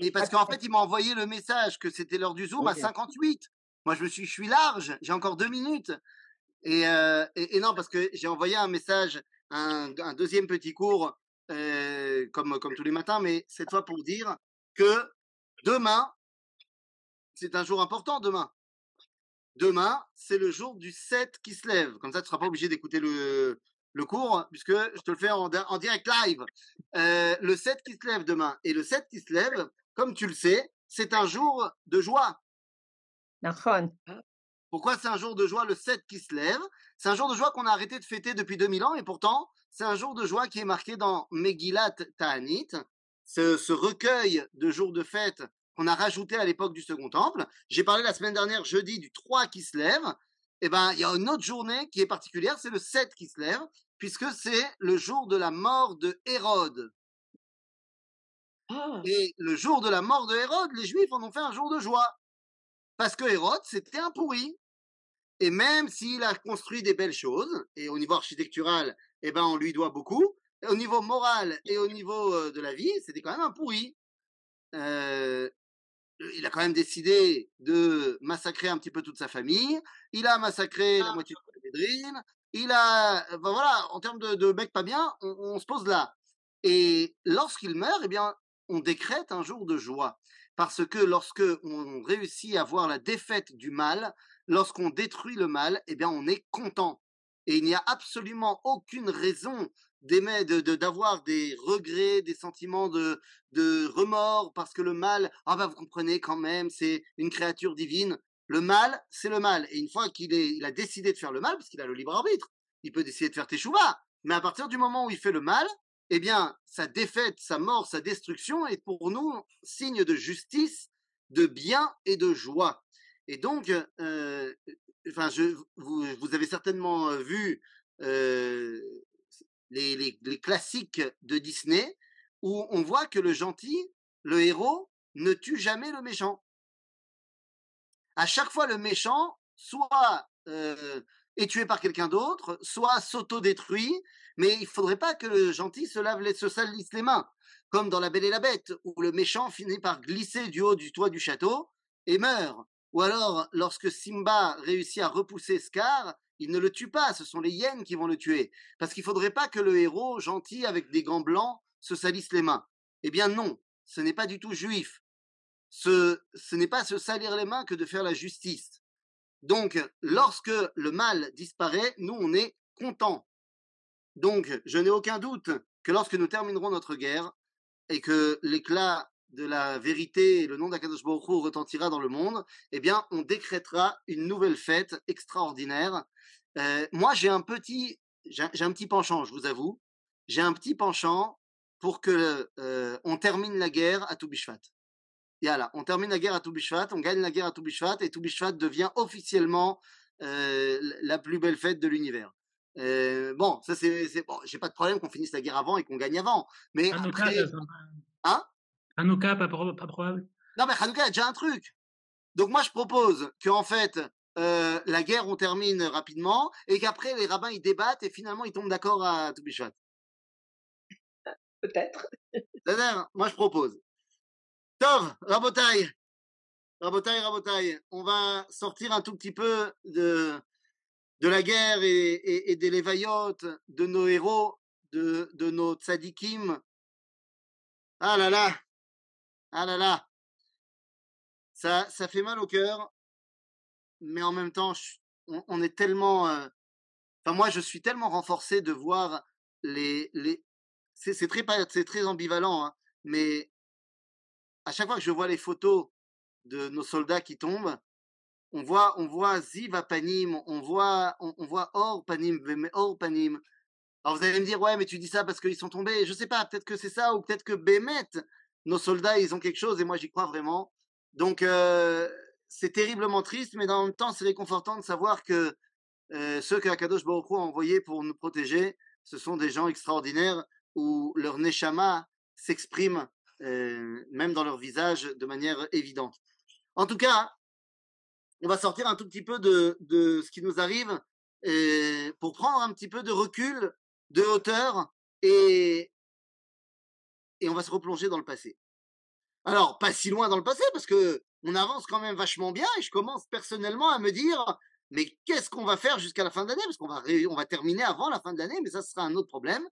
Mais parce qu'en fait, il m'a envoyé le message que c'était l'heure du Zoom à 58. Moi, je suis large, j'ai encore 2 minutes. Et non, parce que j'ai envoyé un message, un deuxième petit cours, comme tous les matins, mais cette fois pour dire que demain, c'est un jour important, demain. Demain, c'est le jour du 7 qui se lève. Comme ça, tu ne seras pas obligé d'écouter le cours, puisque je te le fais en direct live. Le 7 qui se lève demain. Et le 7 qui se lève, comme tu le sais, c'est un jour de joie. Pourquoi c'est un jour de joie, le 7 qui se lève? C'est un jour de joie qu'on a arrêté de fêter depuis 2000 ans, et pourtant, c'est un jour de joie qui est marqué dans Megillat Ta'anit, ce recueil de jours de fête qu'on a rajouté à l'époque du Second Temple. J'ai parlé la semaine dernière, jeudi, du 3 qui se lève. Eh ben, il y a une autre journée qui est particulière, c'est le 7 qui se lève, puisque c'est le jour de la mort de Hérode. Oh. Et le jour de la mort de Hérode, les Juifs en ont fait un jour de joie. Parce que Hérode, c'était un pourri. Et même s'il a construit des belles choses, et au niveau architectural, eh ben, on lui doit beaucoup, et au niveau moral et au niveau de la vie, c'était quand même un pourri. Il a quand même décidé de massacrer un petit peu toute sa famille. Il a massacré la moitié de la Médrine. Il a, ben voilà, en termes de mec pas bien, on se pose là. Et lorsqu'il meurt, eh bien, on décrète un jour de joie. Parce que lorsque on réussit à voir la défaite du mal, lorsqu'on détruit le mal, eh bien, on est content. Et il n'y a absolument aucune raison d'avoir des regrets, des sentiments de remords, parce que le mal, vous comprenez quand même, c'est une créature divine. Le mal, c'est le mal. Et une fois qu'il a décidé de faire le mal, parce qu'il a le libre arbitre, il peut décider de faire teshuva. Mais à partir du moment où il fait le mal, eh bien, sa défaite, sa mort, sa destruction est pour nous signe de justice, de bien et de joie. Et donc, vous avez certainement vu les classiques de Disney, où on voit que le gentil, le héros, ne tue jamais le méchant. À chaque fois, le méchant, soit est tué par quelqu'un d'autre, soit s'auto-détruit, mais il ne faudrait pas que le gentil se salisse les mains, comme dans La Belle et la Bête, où le méchant finit par glisser du haut du toit du château et meurt. Ou alors, lorsque Simba réussit à repousser Scar, il ne le tue pas, ce sont les hyènes qui vont le tuer. Parce qu'il ne faudrait pas que le héros gentil avec des gants blancs se salisse les mains. Eh bien non, ce n'est pas du tout juif. Ce n'est pas se salir les mains que de faire la justice. Donc, lorsque le mal disparaît, nous on est contents. Donc, je n'ai aucun doute que lorsque nous terminerons notre guerre et que l'éclat de la vérité et le nom d'Akadosh Baruch Hu retentira dans le monde, eh bien, on décrétera une nouvelle fête extraordinaire. Moi, j'ai un petit penchant, je vous avoue. J'ai un petit penchant pour que on termine la guerre à Toû B'Shvat. Voilà, on termine la guerre à Toû B'Shvat, on gagne la guerre à Toû B'Shvat, et Toû B'Shvat devient officiellement la plus belle fête de l'univers. Bon, ça c'est bon, j'ai pas de problème qu'on finisse la guerre avant et qu'on gagne avant. Mais Hanouka, après, hein? Hanouka, pas probable. Non, mais Hanouka, il y a déjà un truc. Donc moi, je propose qu'en fait, la guerre, on termine rapidement et qu'après, les rabbins, ils débattent et finalement, ils tombent d'accord à Toû B'Shvat. Peut-être. C'est-à-dire, moi, je propose. Tov, Rabotai, on va sortir un tout petit peu de la guerre et des lévaillotes, de nos héros, de nos tzadikim. Ah là là, ça fait mal au cœur, mais en même temps, on est tellement, moi je suis tellement renforcé de voir c'est très ambivalent, hein, mais à chaque fois que je vois les photos de nos soldats qui tombent, on voit Ziva Panim, on voit Or Panim, Or Panim. Alors vous allez me dire, ouais, mais tu dis ça parce qu'ils sont tombés. Je sais pas, peut-être que c'est ça, ou peut-être que Bémet, nos soldats, ils ont quelque chose, et moi j'y crois vraiment. Donc c'est terriblement triste, mais en même temps c'est réconfortant de savoir que ceux que Akadosh Baruch Hu a envoyés pour nous protéger, ce sont des gens extraordinaires où leur neshama s'exprime même dans leur visage de manière évidente. En tout cas, on va sortir un tout petit peu de ce qui nous arrive pour prendre un petit peu de recul, de hauteur, et on va se replonger dans le passé. Alors, pas si loin dans le passé, parce que on avance quand même vachement bien, et je commence personnellement à me dire, mais qu'est-ce qu'on va faire jusqu'à la fin de l'année? Parce qu'on va terminer avant la fin de l'année, mais ça, ce sera un autre problème.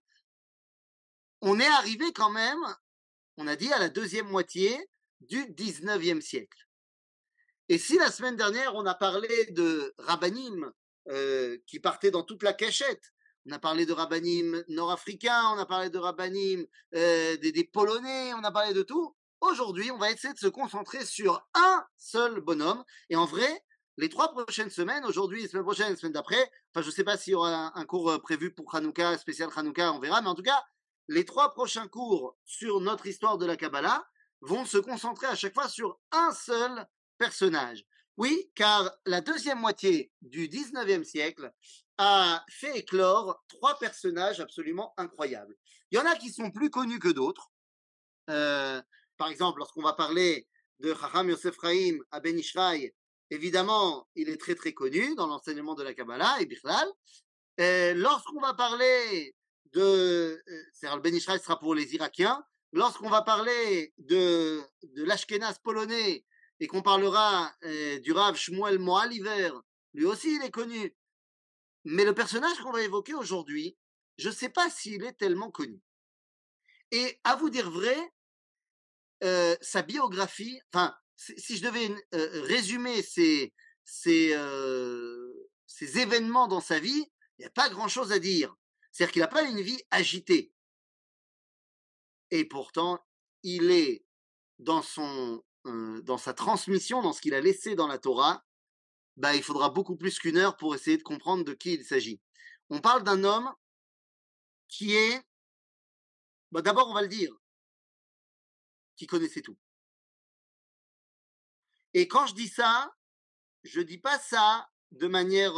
On est arrivé quand même, on a dit, à la deuxième moitié du 19e siècle. Et si la semaine dernière, on a parlé de rabbinim qui partaient dans toute la cachette, on a parlé de rabbinim nord-africains, on a parlé de rabbinim des Polonais, on a parlé de tout. Aujourd'hui, on va essayer de se concentrer sur un seul bonhomme. Et en vrai, les trois prochaines semaines, aujourd'hui, la semaine prochaine, la semaine d'après, enfin, je ne sais pas s'il y aura un cours prévu pour Hanouka, spécial Hanouka, on verra. Mais en tout cas, les trois prochains cours sur notre histoire de la Kabbalah vont se concentrer à chaque fois sur un seul personnage. Oui, car la deuxième moitié du 19e siècle a fait éclore trois personnages absolument incroyables. Il y en a qui sont plus connus que d'autres. Par exemple, lorsqu'on va parler de Chacham Yosef Chaim à Ben Ishraï, évidemment, il est très très connu dans l'enseignement de la Kabbalah et Bichlal. Lorsqu'on va parler de... c'est-à-dire, Ben Ishraï sera pour les Irakiens. Lorsqu'on va parler de l'Ashkenaz polonais et qu'on parlera du Rav Shmuel Moaliver, lui aussi il est connu. Mais le personnage qu'on va évoquer aujourd'hui, je ne sais pas s'il est tellement connu. Et à vous dire vrai, sa biographie, enfin, si je devais résumer ses événements dans sa vie, il n'y a pas grand-chose à dire. C'est-à-dire qu'il n'a pas une vie agitée. Et pourtant, il est dans sa transmission, dans ce qu'il a laissé dans la Torah, bah, il faudra beaucoup plus qu'une heure pour essayer de comprendre de qui il s'agit. On parle d'un homme qui est, bah, d'abord on va le dire, qui connaissait tout. Et quand je dis ça, je ne dis pas ça de manière...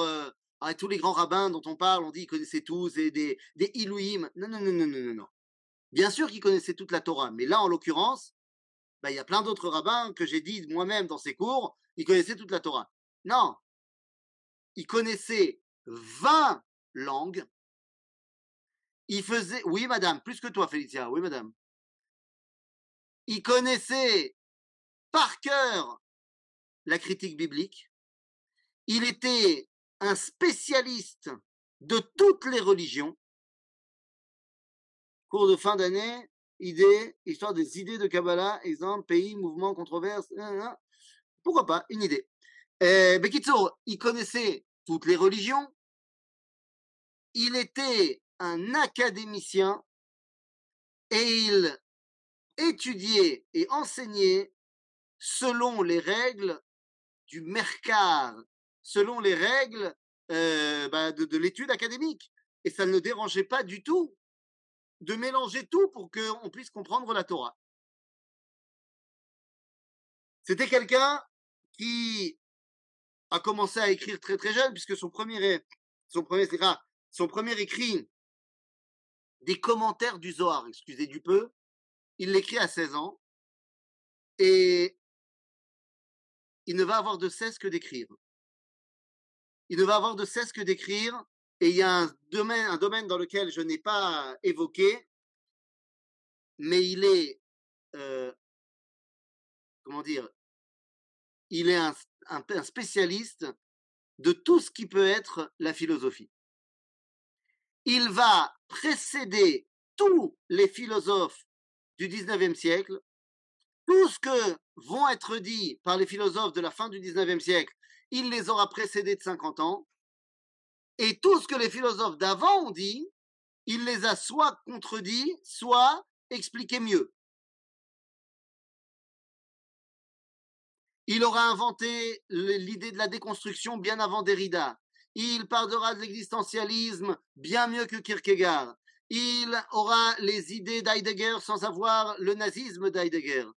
tous les grands rabbins dont on parle, on dit qu'ils connaissaient tous, et des Ilouim. Non, non, non, non, non, non. Bien sûr qu'ils connaissaient toute la Torah, mais là, en l'occurrence, bah, il y a plein d'autres rabbins que j'ai dit moi-même dans ces cours, ils connaissaient toute la Torah. Non. Ils connaissaient 20 langues. Ils faisaient... Oui, madame, plus que toi, Félicia. Oui, madame. Il connaissait par cœur la critique biblique. Il était un spécialiste de toutes les religions. Cours de fin d'année, histoire des idées de Kabbalah, exemple, pays, mouvement, controverse. Pourquoi pas, une idée. Bekitsour, il connaissait toutes les religions. Il était un académicien et il étudier et enseigner selon les règles du mercar, selon les règles de l'étude académique. Et ça ne le dérangeait pas du tout de mélanger tout pour qu'on puisse comprendre la Torah. C'était quelqu'un qui a commencé à écrire très très jeune, puisque son premier écrit des commentaires du Zohar, excusez du peu, il l'écrit à 16 ans et il ne va avoir de cesse que d'écrire. Et il y a un domaine dans lequel je n'ai pas évoqué, mais il est, un spécialiste de tout ce qui peut être la philosophie. Il va précéder tous les philosophes du 19e siècle, tout ce que vont être dit par les philosophes de la fin du 19e siècle, il les aura précédés de 50 ans, et tout ce que les philosophes d'avant ont dit, il les a soit contredits, soit expliqués mieux. Il aura inventé l'idée de la déconstruction bien avant Derrida. Il parlera de l'existentialisme bien mieux que Kierkegaard. Il aura les idées d'Heidegger sans avoir le nazisme d'Heidegger.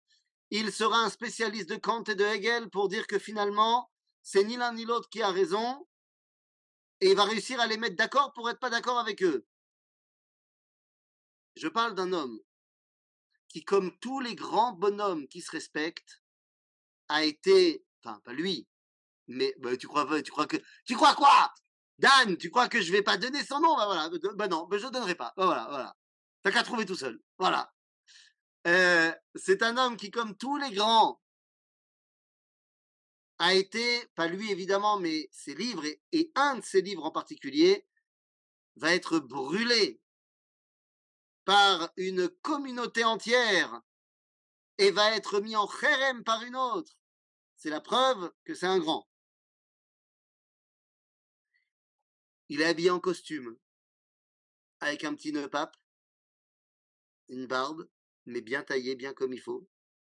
Il sera un spécialiste de Kant et de Hegel pour dire que finalement, c'est ni l'un ni l'autre qui a raison et il va réussir à les mettre d'accord pour être pas d'accord avec eux. Je parle d'un homme qui, comme tous les grands bonhommes qui se respectent, a été, enfin pas lui, mais bah, tu crois quoi ? Dan, tu crois que je vais pas donner son nom? Ben voilà, ben non, ben je donnerai pas. Ben voilà, voilà. T'as qu'à trouver tout seul. Voilà. c'est un homme qui, comme tous les grands, a été, pas lui évidemment, mais ses livres, et un de ses livres en particulier, va être brûlé par une communauté entière et va être mis en chérem par une autre. C'est la preuve que c'est un grand. Il est habillé en costume, avec un petit nœud pape, une barbe, mais bien taillée, bien comme il faut.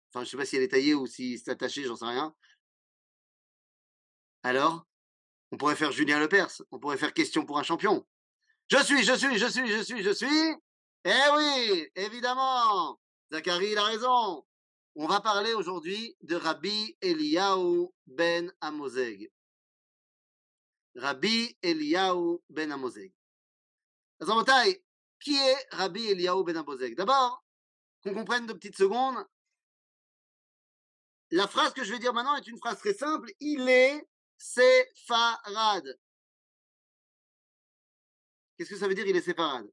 Enfin, je ne sais pas si elle est taillée ou si c'est attaché, j'en sais rien. Alors, on pourrait faire Julien Lepers, on pourrait faire question pour un champion. Je suis. Eh oui, évidemment, Zacharie, il a raison. On va parler aujourd'hui de Rabbi Eliyahu ben Amozeg. Rabbi Eliyahu ben Amozeg. Azamotay, qui est Rabbi Eliyahu ben Amozeg? D'abord, qu'on comprenne 2 petites secondes. La phrase que je vais dire maintenant est une phrase très simple. Il est séfarade. Qu'est-ce que ça veut dire, il est séfarade?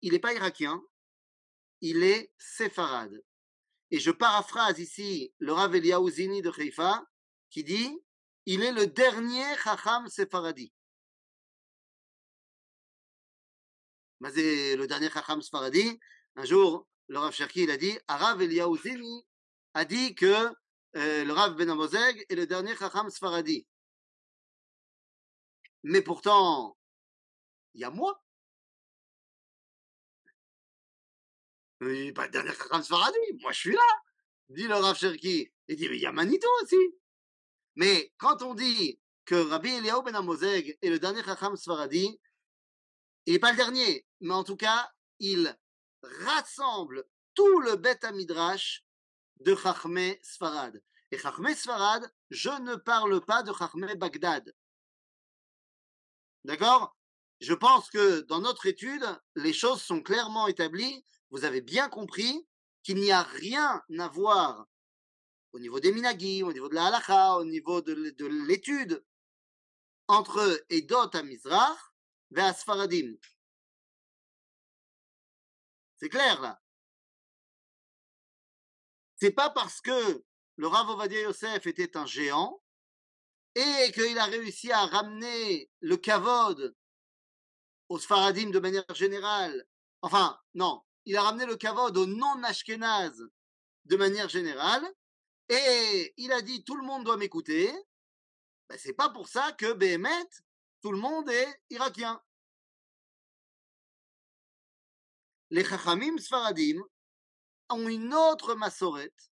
Il n'est pas irakien, il est séfarade. Et je paraphrase ici le Rav Eliyahu Zini de Haïfa qui dit « Il est le dernier Chacham séfaradi ». Mais c'est le dernier Chacham séfaradi. Un jour, le Rav Cherki a dit « Rav Eliyahu Zini a dit que le Rav Ben Amozeg est le dernier Chacham séfaradi ». Mais pourtant, il y a moi. Il n'est pas le dernier Chacham Sfaradi, moi je suis là, dit le Rav Cherki. Il dit, mais il y a Manitou aussi. Mais quand on dit que Rabbi Eliyahu ben Amozeg est le dernier Chacham Sfaradi, il n'est pas le dernier, mais en tout cas, il rassemble tout le Beth Hamidrash de Chachmé Sfarad. Et Chachmé Sfarad, je ne parle pas de Chachmé Bagdad. D'accord? Je pense que dans notre étude, les choses sont clairement établies. Vous avez bien compris qu'il n'y a rien à voir au niveau des minagis, au niveau de la halakha, au niveau de l'étude entre Edot à Mizrach et à Sfaradim. C'est clair là. C'est pas parce que le Rav Ovadia Yosef était un géant et qu'il a réussi à ramener le kavod au Sfaradim de manière générale. Enfin, non. Il a ramené le kavod aux non-ashkénazes de manière générale et il a dit tout le monde doit m'écouter. Ben, c'est pas pour ça que Béhémet, tout le monde est irakien. Les chachamim sfaradim ont une autre massorette,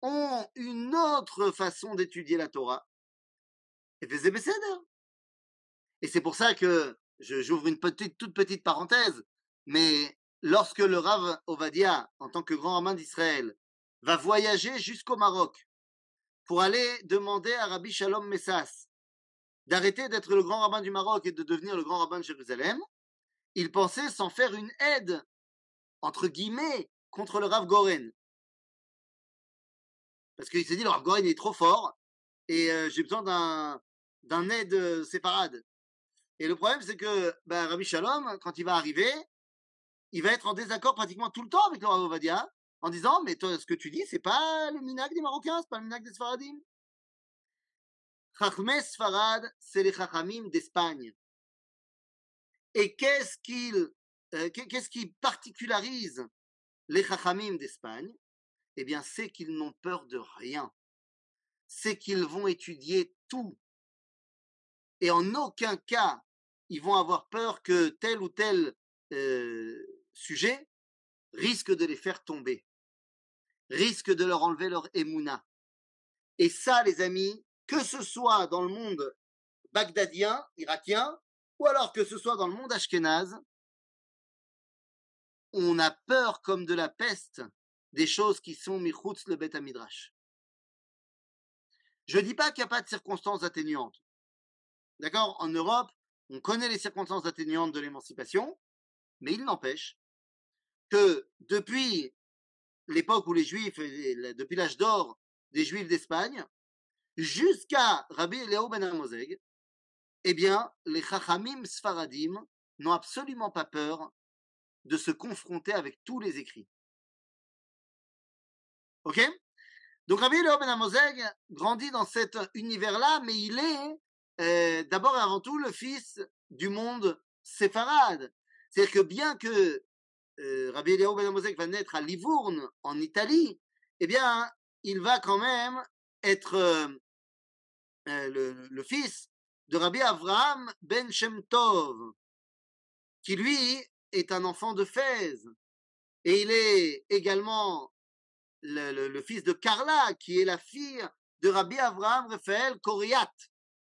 ont une autre façon d'étudier la Torah. Et c'est pour ça que j'ouvre une toute petite parenthèse, mais lorsque le Rav Ovadia, en tant que grand rabbin d'Israël, va voyager jusqu'au Maroc pour aller demander à Rabbi Shalom Messas d'arrêter d'être le grand rabbin du Maroc et de devenir le grand rabbin de Jérusalem, il pensait s'en faire une aide, entre guillemets, contre le Rav Goren. Parce qu'il s'est dit, le Rav Goren est trop fort et j'ai besoin d'un aide séparade. Et le problème, c'est que Rabbi Shalom, quand il va arriver, il va être en désaccord pratiquement tout le temps avec le Rav Ovadia, en disant, mais toi, ce que tu dis, c'est pas le minag des Marocains, c'est pas le minag des Sfaradim. Chachmé Sfarad, c'est les Chachamim d'Espagne. Et qu'est-ce qui particularise les Chachamim d'Espagne? Eh bien, c'est qu'ils n'ont peur de rien. C'est qu'ils vont étudier tout. Et en aucun cas, ils vont avoir peur que tel ou tel sujet risque de les faire tomber, risque de leur enlever leur émouna. Et ça, les amis, que ce soit dans le monde bagdadien, irakien, ou alors que ce soit dans le monde ashkénaze, on a peur comme de la peste des choses qui sont michoutz le Beth Hamidrash. Je dis pas qu'il n'y a pas de circonstances atténuantes. D'accord? En Europe, on connaît les circonstances atténuantes de l'émancipation, mais il n'empêche que depuis l'époque où les Juifs, depuis l'âge d'or des Juifs d'Espagne, jusqu'à Rabbi Eliyahu ben Amozeg, eh bien, les Chachamim Sfaradim n'ont absolument pas peur de se confronter avec tous les écrits. Ok? Donc Rabbi Yehuda ben Amozeg grandit dans cet univers-là, mais il est d'abord et avant tout le fils du monde séfarade. C'est-à-dire que bien que Rabbi Yehuda ben Amozeg va naître à Livourne, en Italie, eh bien, il va quand même être le fils de Rabbi Avraham ben Shem Tov, qui lui est un enfant de Fès. Et il est également le fils de Carla, qui est la fille de Rabbi Avraham Raphaël Koriat,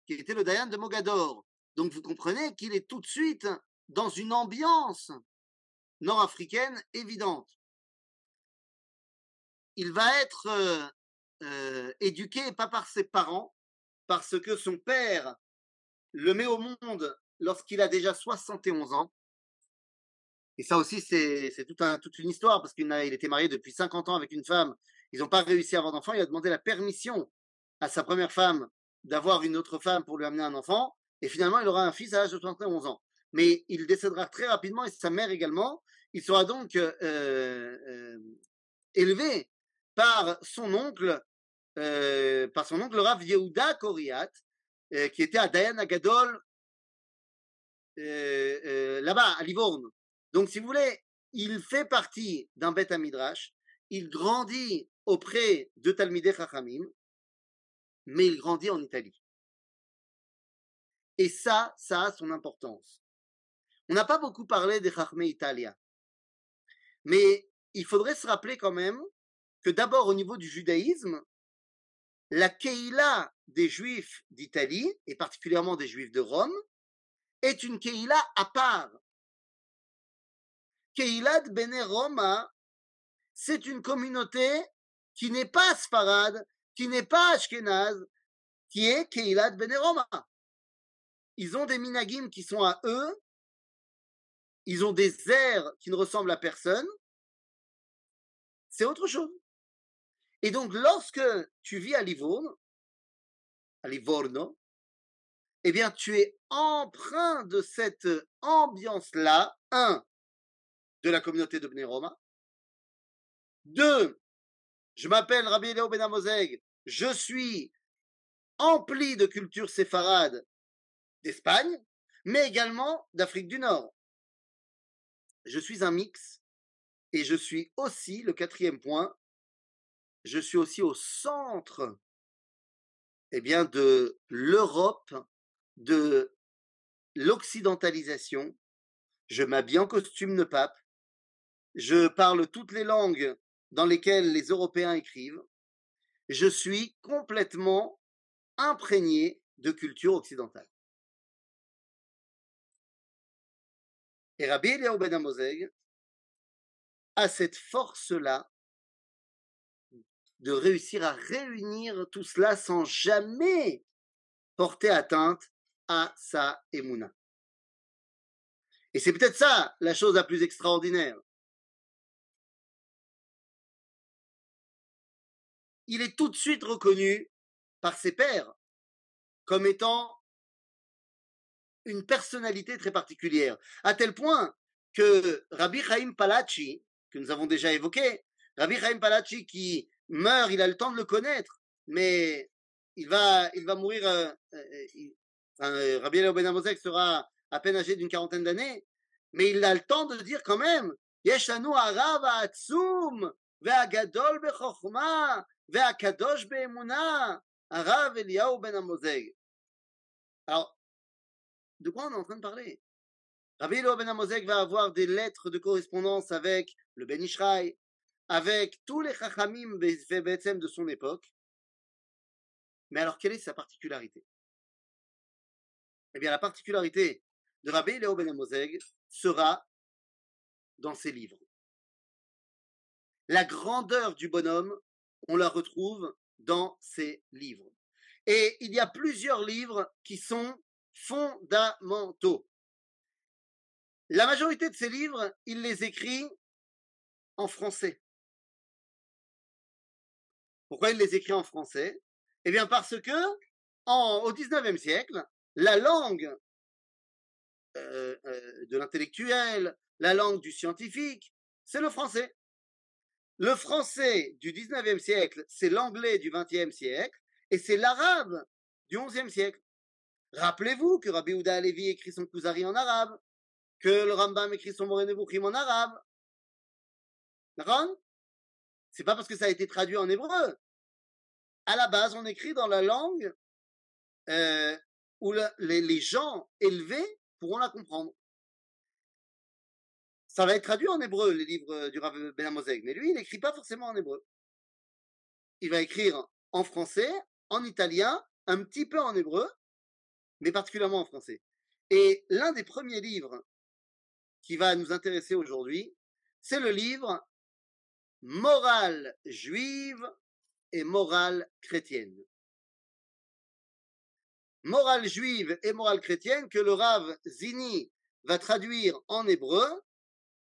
qui était le Dayan de Mogador. Donc vous comprenez qu'il est tout de suite dans une ambiance nord-africaine évidente. Il va être éduqué, pas par ses parents, parce que son père le met au monde lorsqu'il a déjà 71 ans. Et ça aussi, c'est toute une histoire, parce qu'il était marié depuis 50 ans avec une femme. Ils n'ont pas réussi à avoir d'enfant. Il a demandé la permission à sa première femme d'avoir une autre femme pour lui amener un enfant. Et finalement, il aura un fils à l'âge de 71 ans. Mais il décédera très rapidement, et sa mère également. Il sera donc élevé par son oncle Rav Yehuda Koriat, qui était à Dayan Agadol, là-bas, à Livourne. Donc, si vous voulez, il fait partie d'un Beth Hamidrash, il grandit auprès de Talmidei Chachamim, mais il grandit en Italie. Et ça, ça a son importance. On n'a pas beaucoup parlé des Chachmei Italia, mais il faudrait se rappeler quand même que d'abord, au niveau du judaïsme, la Keïla des Juifs d'Italie, et particulièrement des Juifs de Rome, est une Keïla à part. Keilat Bene Roma, c'est une communauté qui n'est pas Sfarad, qui n'est pas Ashkenaz, qui est Keilat Bene Roma. Ils ont des minagim qui sont à eux, ils ont des airs qui ne ressemblent à personne, c'est autre chose. Et donc, lorsque tu vis à Livourne, à Livorno, eh bien, tu es empreint de cette ambiance-là, de la communauté de Bnei Roma. 2. Je m'appelle Rabbi Yehuda ben Amozeg, je suis empli de culture séfarade d'Espagne, mais également d'Afrique du Nord. Je suis un mix, et je suis aussi, le quatrième point, je suis aussi au centre de l'Europe, de l'occidentalisation. Je m'habille en costume de pape, je parle toutes les langues dans lesquelles les Européens écrivent. Je suis complètement imprégné de culture occidentale. Et Rabbi Yehuda ben Amozeg a cette force-là de réussir à réunir tout cela sans jamais porter atteinte à sa émouna. Et c'est peut-être ça la chose la plus extraordinaire. Il est tout de suite reconnu par ses pairs comme étant une personnalité très particulière, à tel point que Rabbi Chaim Palacci, que nous avons déjà évoqué, Rabbi Chaim Palacci qui meurt, il a le temps de le connaître, mais il va mourir. Rabbi Yehuda ben Amozeg sera à peine âgé d'une 40aine d'années, mais il a le temps de dire quand même « Yesh lanu harav ha'atsum ve'agadol bechokhma ve'akadosh be'emuna harav Eliyahu ben Amozeg ». Alors, de quoi on est en train de parler? Rabbi Yehuda ben Amozeg va avoir des lettres de correspondance avec le Ben Ishraï, avec tous les Chachamim de son époque. Mais alors, quelle est sa particularité? Eh bien, la particularité de Rabbi Yehuda ben Amozeg sera dans ses livres. La grandeur du bonhomme, on la retrouve dans ses livres. Et il y a plusieurs livres qui sont fondamentaux. La majorité de ces livres, il les écrit en français. Pourquoi il les écrit en français? Eh bien, parce que au XIXe siècle, la langue de l'intellectuel, la langue du scientifique, c'est le français. Le français du 19e siècle, c'est l'anglais du 20e siècle et c'est l'arabe du 11e siècle. Rappelez-vous que Rabbi Yehuda Halevi écrit son Kuzari en arabe, que le Rambam écrit son Moreh Nevuchim en arabe. D'accord? C'est pas parce que ça a été traduit en hébreu. À la base, on écrit dans la langue où les gens élevés pourront la comprendre. Ça va être traduit en hébreu, les livres du Rav Ben Amoseg, mais lui, il n'écrit pas forcément en hébreu. Il va écrire en français, en italien, un petit peu en hébreu, mais particulièrement en français. Et l'un des premiers livres qui va nous intéresser aujourd'hui, c'est le livre « Morale juive et morale chrétienne ». Morale juive et morale chrétienne que le Rav Zini va traduire en hébreu,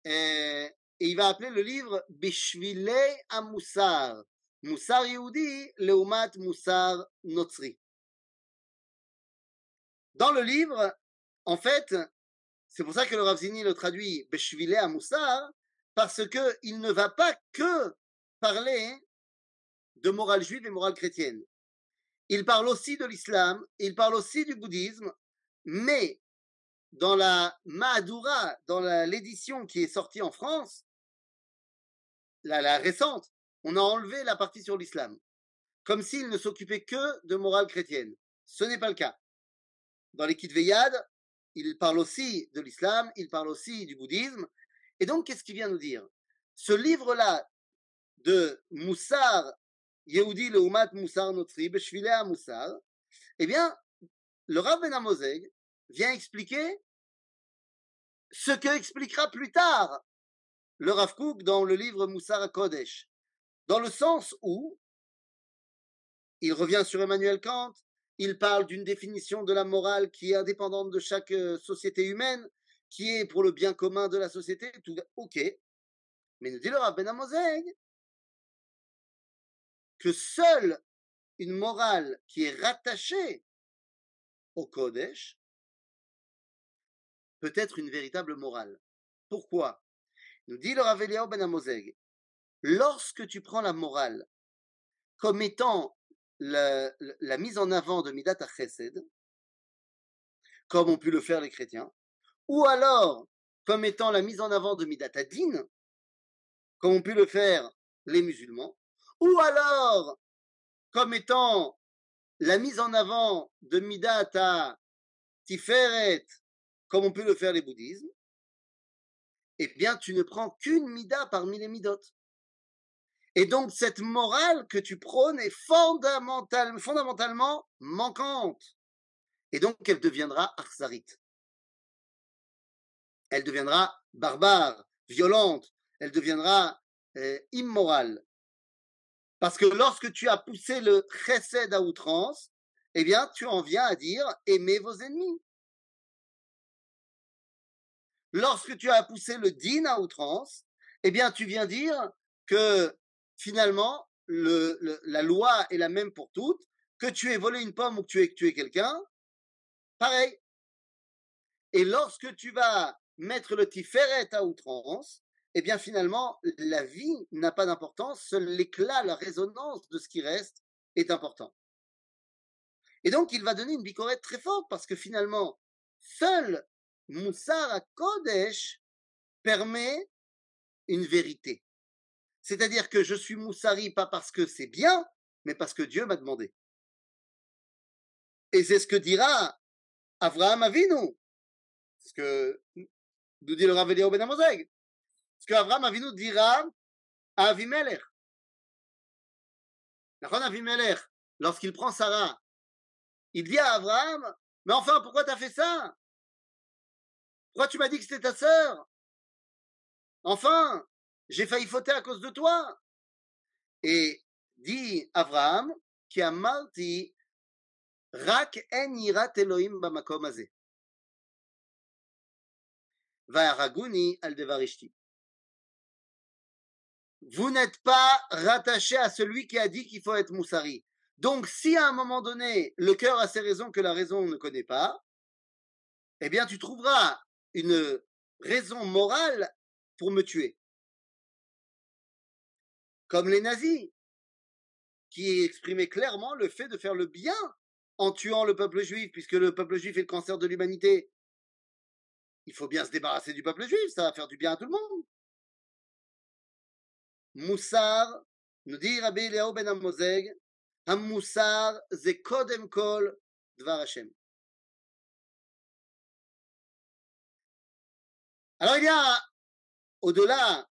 et il va appeler le livre Bishvilei Amoussar, Moussar Yehudi, Leumat Moussar Notzri. Dans le livre, en fait, c'est pour ça que le Rav Zini le traduit Bishvilei Amoussar, parce que il ne va pas que parler de morale juive et morale chrétienne. Il parle aussi de l'islam, il parle aussi du bouddhisme, mais dans la Mahadoura, dans l'édition qui est sortie en France, la récente, on a enlevé la partie sur l'islam, comme s'il ne s'occupait que de morale chrétienne. Ce n'est pas le cas. Dans les Kitveiyad, il parle aussi de l'islam, il parle aussi du bouddhisme. Et donc, qu'est-ce qu'il vient nous dire? Ce livre-là de Moussar Yehudi Leumat Moussar Notri, Beshvilea Moussar, eh bien, le Rav Ben Amoseg vient expliquer ce que expliquera plus tard le Rav Kook dans le livre Moussar HaKodesh, dans le sens où il revient sur Emmanuel Kant, il parle d'une définition de la morale qui est indépendante de chaque société humaine, qui est pour le bien commun de la société, tout ok. Mais nous dit le Rav Ben Amoseg que seule une morale qui est rattachée au Kodesh peut être une véritable morale. Pourquoi? Nous dit le Rav Eliyahu Ben Amoseg, lorsque tu prends la morale comme étant la mise en avant de Midat HaChesed, comme ont pu le faire les chrétiens, ou alors comme étant la mise en avant de Midat HaDin, comme ont pu le faire les musulmans, ou alors comme étant la mise en avant de Midat HaTiferet, comme on peut le faire les bouddhismes, eh bien, tu ne prends qu'une mida parmi les midot. Et donc, cette morale que tu prônes est fondamentalement manquante. Et donc, elle deviendra arsarite. Elle deviendra barbare, violente. Elle deviendra immorale. Parce que lorsque tu as poussé le chesed à outrance, eh bien, tu en viens à dire « aimez vos ennemis ». Lorsque tu as poussé le din à outrance, eh bien, tu viens dire que finalement, la loi est la même pour toutes, que tu aies volé une pomme ou que tu aies tué quelqu'un, pareil. Et lorsque tu vas mettre le tiferet à outrance, eh bien, finalement, la vie n'a pas d'importance, seul l'éclat, la résonance de ce qui reste est important. Et donc, il va donner une bicorette très forte parce que finalement, seul Moussar HaKodesh permet une vérité. C'est-à-dire que je suis Moussari pas parce que c'est bien, mais parce que Dieu m'a demandé. Et c'est ce que dira Avraham Avinu. Ce que nous dit le Rav Eliyahu Ben Amoseg. Ce que Avraham Avinu dira à Avimelech. Avimelech, lorsqu'il prend Sarah, il dit à Avraham, mais enfin, pourquoi t'as fait ça? Pourquoi tu m'as dit que c'était ta sœur? Enfin, j'ai failli fauter à cause de toi. Et dit Avraham, qui a marti, Rak en yirat Elohim bamakom hazeh. Va'araguni al devarishti. Vous n'êtes pas rattaché à celui qui a dit qu'il faut être moussari. Donc, si à un moment donné, le cœur a ses raisons que la raison ne connaît pas, eh bien, tu trouveras une raison morale pour me tuer. comme les nazis, qui exprimaient clairement le fait de faire le bien en tuant le peuple juif, puisque le peuple juif est le cancer de l'humanité. Il faut bien se débarrasser du peuple juif, ça va faire du bien à tout le monde. Moussar, nous dit Rabbi Eliyahu ben Amozeg, Moussar, c'est kodem kol dvar Hashem. Alors il y a, au-delà,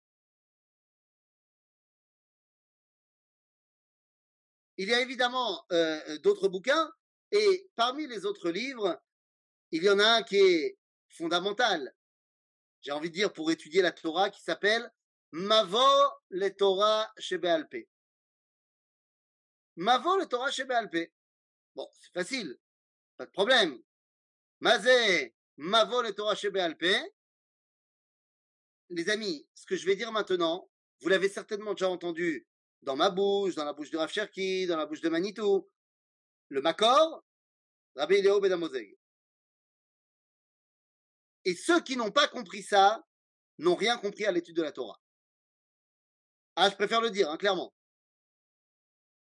il y a évidemment d'autres bouquins, et parmi les autres livres, il y en a un qui est fondamental, j'ai envie de dire, pour étudier la Torah, qui s'appelle Mavo le Torah Shebe'al Peh. Mavo le Torah Shebe'al Peh. Bon, c'est facile, pas de problème. Mazé, Mavo le Torah Shebe'al Peh. Les amis, ce que je vais dire maintenant, vous l'avez certainement déjà entendu dans ma bouche, dans la bouche de Rav Cherki, dans la bouche de Manitou. Le Makor, Rabbi Eliyahu ben Amozeg. Et ceux qui n'ont pas compris ça n'ont rien compris à l'étude de la Torah. Ah, je préfère le dire, hein, clairement.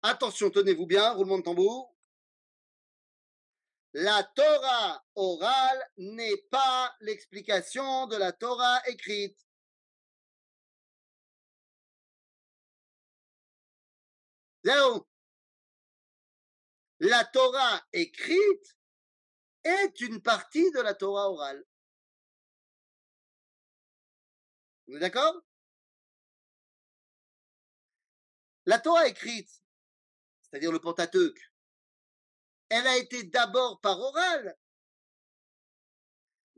Attention, tenez-vous bien, roulement de tambour. La Torah orale n'est pas l'explication de la Torah écrite. Zéro. La Torah écrite est une partie de la Torah orale. On est d'accord? La Torah écrite, c'est-à-dire le Pentateuque, elle a été d'abord par oral.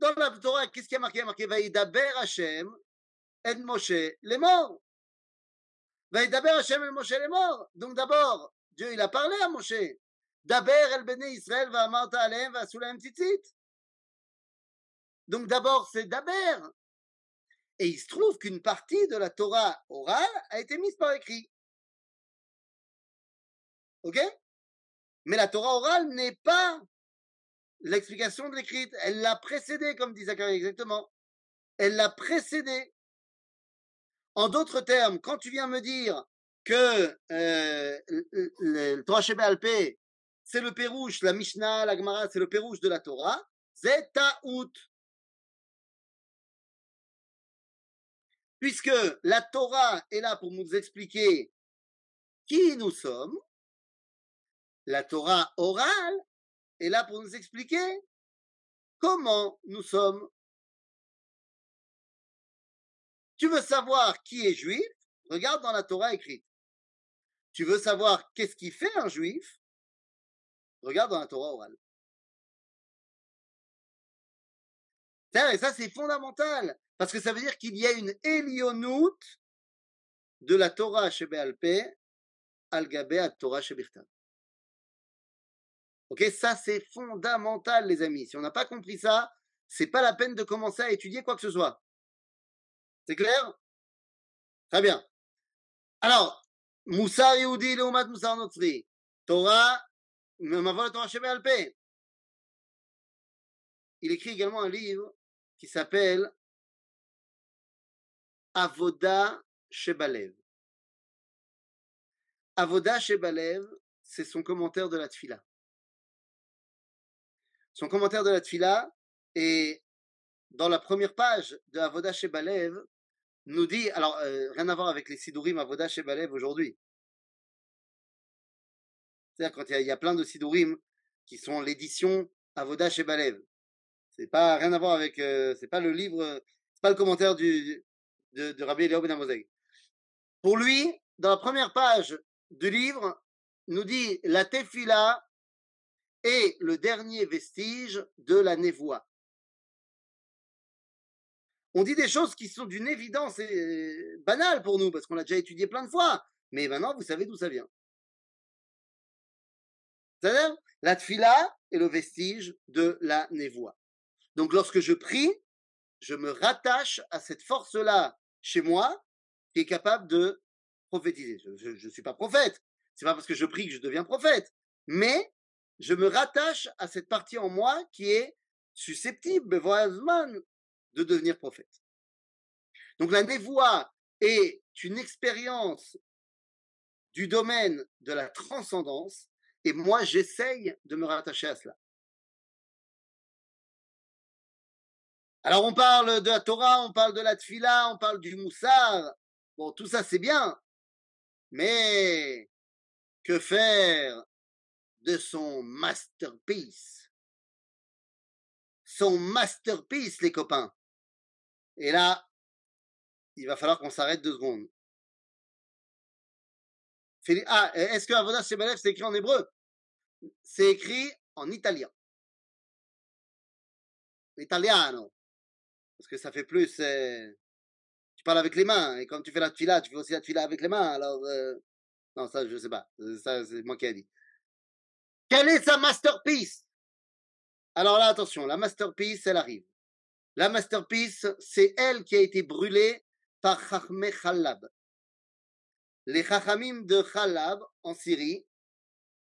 Dans la Torah, qu'est-ce qui a marqué? Il y a marqué Vaïdaber Hashem et Moshe les morts. Vaïdaber Hashem et Moshe les morts. Donc d'abord, Dieu il a parlé à Moshe. Daber el Bene Israël va Amarta Aleim va Sulaim Tzitzit. Donc d'abord c'est Daber. Et il se trouve qu'une partie de la Torah orale a été mise par écrit. Ok? Mais la Torah orale n'est pas l'explication de l'écrite. Elle l'a précédée, comme dit Zacharie exactement. Elle l'a précédée. En d'autres termes, quand tu viens me dire que le Torah Shebe'al Peh, c'est le Pérouche, la Mishnah, la Gemara, c'est le Pérouche de la Torah, c'est Taout. Puisque la Torah est là pour nous expliquer qui nous sommes, la Torah orale est là pour nous expliquer comment nous sommes. Tu veux savoir qui est juif? Regarde dans la Torah écrite. Tu veux savoir qu'est-ce qui fait un juif? Regarde dans la Torah orale. Et ça, c'est fondamental, parce que ça veut dire qu'il y a une élionout de la Torah Shebe'al Peh al gabé à Torah Shebichtav. Ok, ça c'est fondamental les amis. Si on n'a pas compris ça, c'est pas la peine de commencer à étudier quoi que ce soit. C'est clair? Très bien. Alors, Moussar Yehudi Leumat Moussar Notzri. Torah, Mavo le Torah Shebe'al Peh. Il écrit également un livre qui s'appelle Avoda Shebalev. Avoda Shebalev, c'est son commentaire de la Tfila. Son commentaire de la Tfila, et dans la première page de Avoda Shebalev, nous dit, alors rien à voir avec les Sidurim Avoda Shebalev aujourd'hui. C'est-à-dire quand il y a plein de Sidurim qui sont l'édition Avoda Shebalev. C'est pas rien à voir avec, c'est pas le livre, c'est pas le commentaire de Rabbi Eliyahu ben Amozeg. Pour lui, dans la première page du livre, nous dit la Tfila et le dernier vestige de la névoie. On dit des choses qui sont d'une évidence banale pour nous, parce qu'on l'a déjà étudié plein de fois, mais maintenant vous savez d'où ça vient. C'est-à-dire, la tfila est le vestige de la névoie. Donc lorsque je prie, je me rattache à cette force-là chez moi, qui est capable de prophétiser. Je ne suis pas prophète, c'est pas parce que je prie que je deviens prophète, mais je me rattache à cette partie en moi qui est susceptible de devenir prophète. Donc la névoie est une expérience du domaine de la transcendance, et moi j'essaye de me rattacher à cela. Alors on parle de la Torah, on parle de la Tfila, on parle du Moussar, bon tout ça c'est bien, mais que faire de son masterpiece? Son masterpiece, les copains. Et là, il va falloir qu'on s'arrête 2 secondes. Ah, est-ce que Avodat Shem Alev, c'est écrit en hébreu? C'est écrit en italien. Italiano. Parce que ça fait plus... tu parles avec les mains. Et comme tu fais la tefila, tu fais aussi la tefila avec les mains. Alors, non, ça, je sais pas. Ça, c'est moi qui ai dit. Quelle est sa masterpiece? Alors là, attention, la masterpiece, elle arrive. La masterpiece, c'est elle qui a été brûlée par Chachmé Chalab. Les Chachamim de Chalab, en Syrie,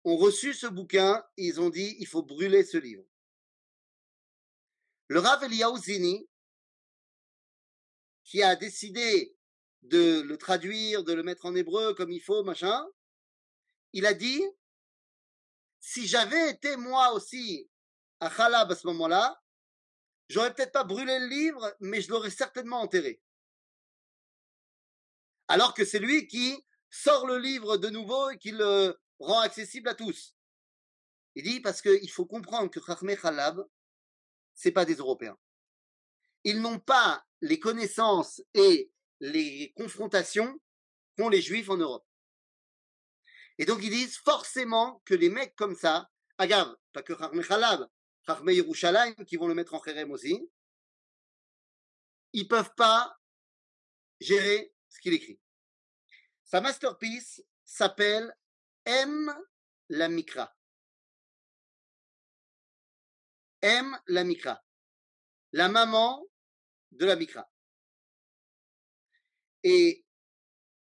ont reçu ce bouquin et ils ont dit, il faut brûler ce livre. Le Rav Eliyahu Zini, qui a décidé de le traduire, de le mettre en hébreu comme il faut, machin, il a dit, si j'avais été moi aussi à Chalab à ce moment-là, j'aurais peut-être pas brûlé le livre, mais je l'aurais certainement enterré. Alors que c'est lui qui sort le livre de nouveau et qui le rend accessible à tous. Il dit parce qu'il faut comprendre que Chachmé Chalab, c'est pas des Européens. Ils n'ont pas les connaissances et les confrontations qu'ont les Juifs en Europe. Et donc ils disent forcément que les mecs comme ça, agave, pas que Chachmé Chalab, Chachmé Yerushalayim, qui vont le mettre en Kherem aussi, ils peuvent pas gérer ce qu'il écrit. Sa masterpiece s'appelle Aime la Mikra. Aime la Mikra. La maman de la Mikra. Et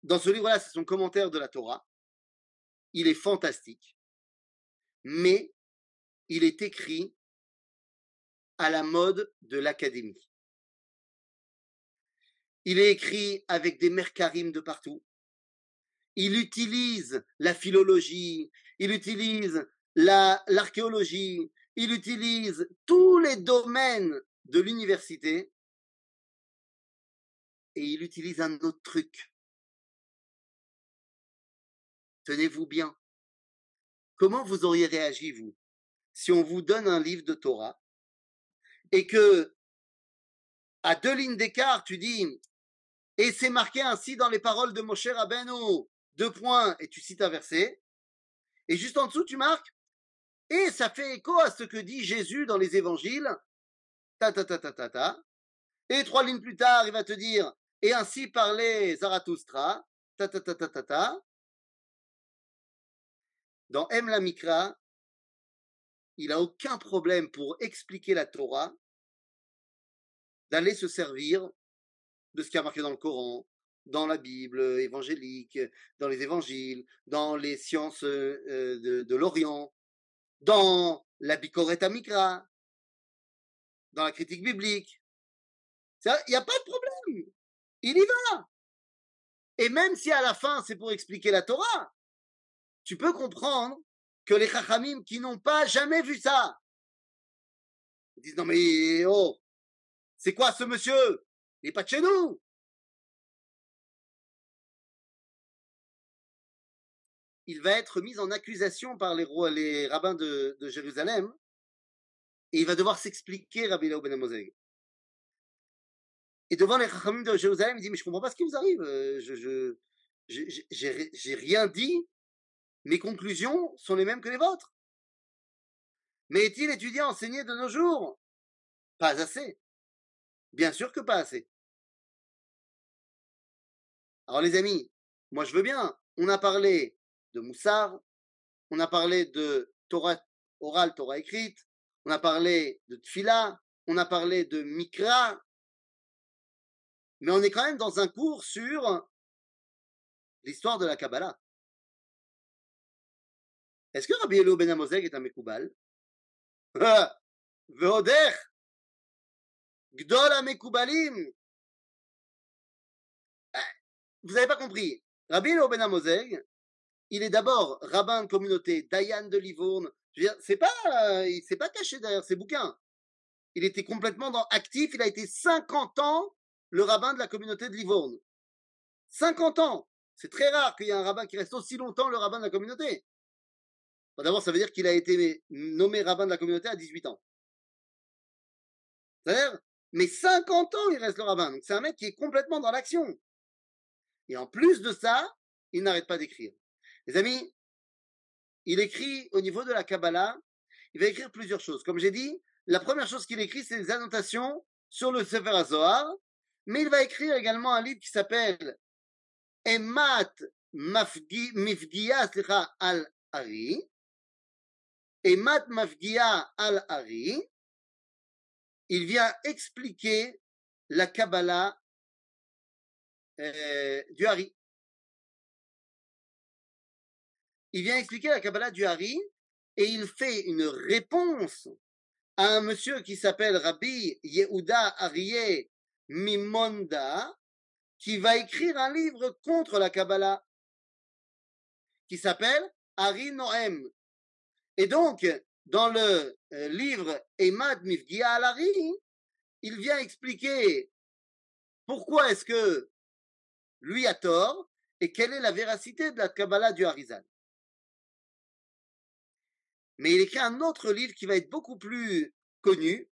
dans ce livre-là, c'est son commentaire de la Torah. Il est fantastique. Mais il est écrit à la mode de l'académie. Il est écrit avec des merkarim de partout. Il utilise la philologie, il utilise l'archéologie, il utilise tous les domaines de l'université et il utilise un autre truc. Tenez-vous bien. Comment vous auriez réagi, vous, si on vous donne un livre de Torah et que, à 2 lignes d'écart, tu dis « Et c'est marqué ainsi dans les paroles de Moshe Rabbeinu, 2 points, et tu cites un verset. Et juste en dessous, tu marques « Et ça fait écho à ce que dit Jésus dans les évangiles. Ta ta ta ta ta ta. » Et 3 lignes plus tard, il va te dire « Et ainsi parlait Zarathustra. Ta ta ta ta ta ta. » Dans Aime la Mikra, il n'a aucun problème pour expliquer la Torah d'aller se servir de ce qui a marqué dans le Coran, dans la Bible évangélique, dans les évangiles, dans les sciences de l'Orient, dans la Bikoret Hamikra, dans la critique biblique. Il n'y a pas de problème. Il y va. Et même si à la fin, c'est pour expliquer la Torah, tu peux comprendre que les Chachamim qui n'ont pas jamais vu ça, ils disent, non mais, oh, c'est quoi ce monsieur? Il n'est pas de chez nous. Il va être mis en accusation par les rabbins de Jérusalem et il va devoir s'expliquer, Rabbi Eliyahu ben Amoseg. Et devant les Chachamim de Jérusalem, il dit, mais je ne comprends pas ce qui vous arrive. J'ai rien dit. Mes conclusions sont les mêmes que les vôtres. Mais est-il étudié, enseigné de nos jours? Pas assez. Bien sûr que pas assez. Alors les amis, moi je veux bien, on a parlé de Moussar, on a parlé de Torah orale, Torah écrite, on a parlé de Tfila, on a parlé de Mikra, mais on est quand même dans un cours sur l'histoire de la Kabbalah. Est-ce que Rabbi Eliyahu ben Amoseg est un Mekoubal? Veoder Gdol HaMekoubalim. Vous n'avez pas compris. Rabbi Eliyahu ben Amoseg, il est d'abord rabbin de communauté, Dayan de Livourne. Il s'est pas caché derrière ses bouquins. Il était complètement actif. Il a été 50 ans le rabbin de la communauté de Livourne. 50 ans. C'est très rare qu'il y ait un rabbin qui reste aussi longtemps le rabbin de la communauté. Bon, d'abord, ça veut dire qu'il a été nommé rabbin de la communauté à 18 ans. C'est-à-dire, mais 50 ans, il reste le rabbin. Donc, c'est un mec qui est complètement dans l'action. Et en plus de ça, il n'arrête pas d'écrire. Les amis, il écrit au niveau de la Kabbalah, il va écrire plusieurs choses. Comme j'ai dit, la première chose qu'il écrit, c'est des annotations sur le Sefer HaZohar, mais il va écrire également un livre qui s'appelle Emat Mifgiya Al-Ari, Emat Mifgiya Al-Ari. Il vient expliquer la Kabbalah du Hari. Il vient expliquer la Kabbalah du Hari et il fait une réponse à un monsieur qui s'appelle Rabbi Yehuda Aryeh Mimonda, qui va écrire un livre contre la Kabbalah qui s'appelle Hari Noem. Et donc, dans le livre Emad Mifgiya Al-Ari, il vient expliquer pourquoi est-ce que lui a tort et quelle est la véracité de la Kabbalah du Harizal. Mais il écrit un autre livre qui va être beaucoup plus connu,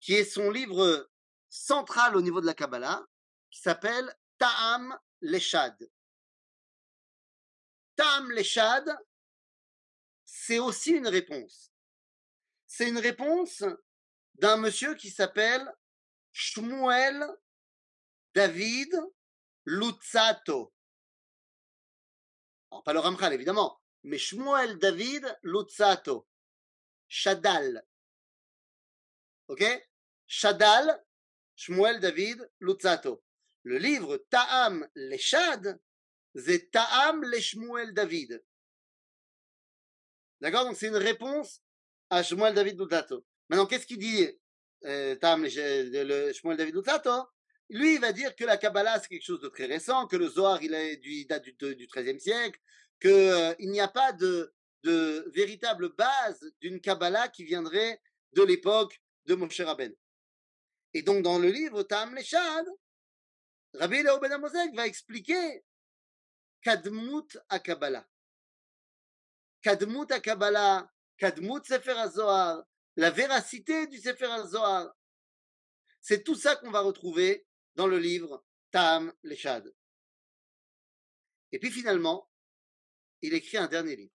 qui est son livre central au niveau de la Kabbalah, qui s'appelle Ta'am Leshad. Ta'am Leshad, c'est aussi une réponse. C'est une réponse d'un monsieur qui s'appelle Shmuel David Lutzato. Alors, pas le Ramchal, évidemment. Mais Shmuel David Lutzato, Shadal. Ok? Shadal, Shmuel David Lutzato. Le livre Ta'am Leshad, c'est Ta'am le Shmuel David. D'accord? Donc c'est une réponse à Shmuel David Lutzato. Maintenant, qu'est-ce qu'il dit Ta'am le Shmuel David Lutzato? Lui, il va dire que la Kabbalah, c'est quelque chose de très récent, que le Zohar, il date du XIIIe siècle, qu'il n'y a pas de véritable base d'une Kabbalah qui viendrait de l'époque de Moshe Rabbeinu. Et donc, dans le livre Ta'am Leshad, Rabbi Eliyahu ben Amosek va expliquer Kadmut HaKabbalah. Kadmut HaKabbalah, Kadmut Sefer HaZohar, la véracité du Sefer HaZohar. C'est tout ça qu'on va retrouver dans le livre Ta'am Leshad. Et puis finalement, il écrit un dernier livre.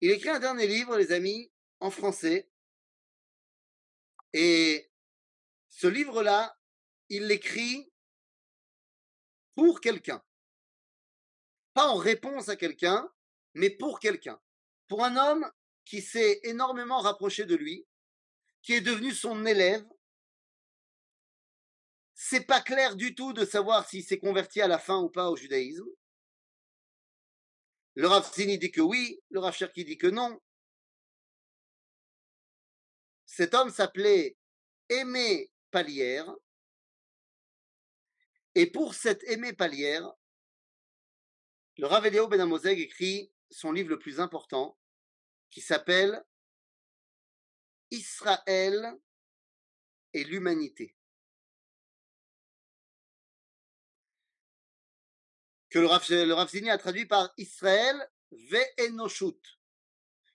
Il écrit un dernier livre, les amis, en français. Et ce livre-là, il l'écrit pour quelqu'un. Pas en réponse à quelqu'un, mais pour quelqu'un. Pour un homme qui s'est énormément rapproché de lui, qui est devenu son élève. C'est pas clair du tout de savoir s'il s'est converti à la fin ou pas au judaïsme. Le Rav Zini dit que oui, le Rav Cherki dit que non. Cet homme s'appelait Aimé Pallière. Et pour cet Aimé Pallière, le Rav Eliyahu ben Amosek écrit son livre le plus important, qui s'appelle Israël et l'humanité. Que le Rav Zini a traduit par Israël ve'enoshut.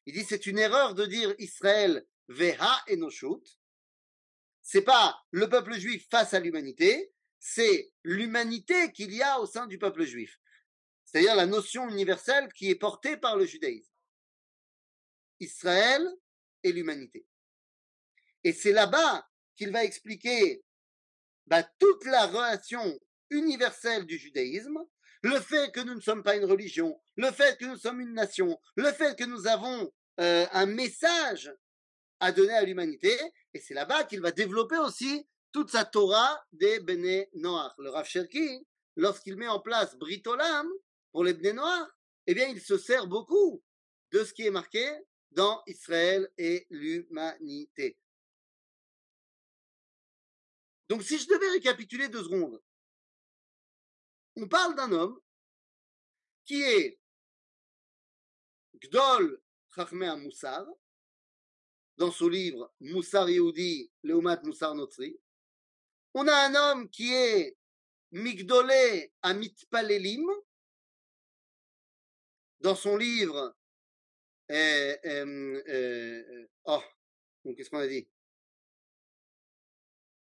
Il dit c'est une erreur de dire Israël ve'ha'enoshut. C'est pas le peuple juif face à l'humanité, c'est l'humanité qu'il y a au sein du peuple juif. C'est-à-dire la notion universelle qui est portée par le judaïsme. Israël et l'humanité. Et c'est là-bas qu'il va expliquer toute la relation universelle du judaïsme. Le fait que nous ne sommes pas une religion, le fait que nous sommes une nation, le fait que nous avons un message à donner à l'humanité, et c'est là-bas qu'il va développer aussi toute sa Torah des Bnei Noach. Le Rav Cherki, lorsqu'il met en place Brit Olam pour les Bnei Noach, eh bien il se sert beaucoup de ce qui est marqué dans Israël et l'humanité. Donc si je devais récapituler 2 secondes, on parle d'un homme qui est Gdol Chachmei Moussar, dans son livre Moussar Yehudi, Leumat Moussar Notri. On a un homme qui est Migdolé Amitpalelim, dans son livre qu'est-ce qu'on a dit?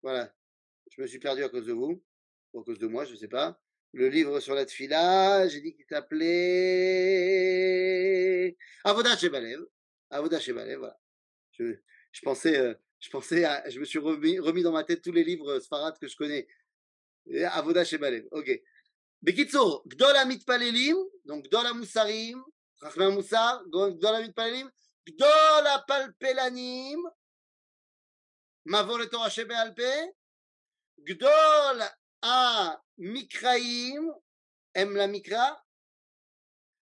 Voilà, je me suis perdu à cause de vous, ou à cause de moi, je ne sais pas. Le livre sur la tefila, j'ai dit qu'il s'appelait Avodat Shebalev. Avodat Shebalev, voilà. Je me suis remis dans ma tête tous les livres sfarades que je connais. Avodat Shebalev, ok. Bekitso, Gdol HaMitpalelim, donc Gdol HaMoussarim, Chachmei HaMoussar, Gdol HaMitpalelim, Gdol HaPalpelanim, Mavor et Torah Shebe'al Peh, Gdol HaMikraim, Em la Mikra,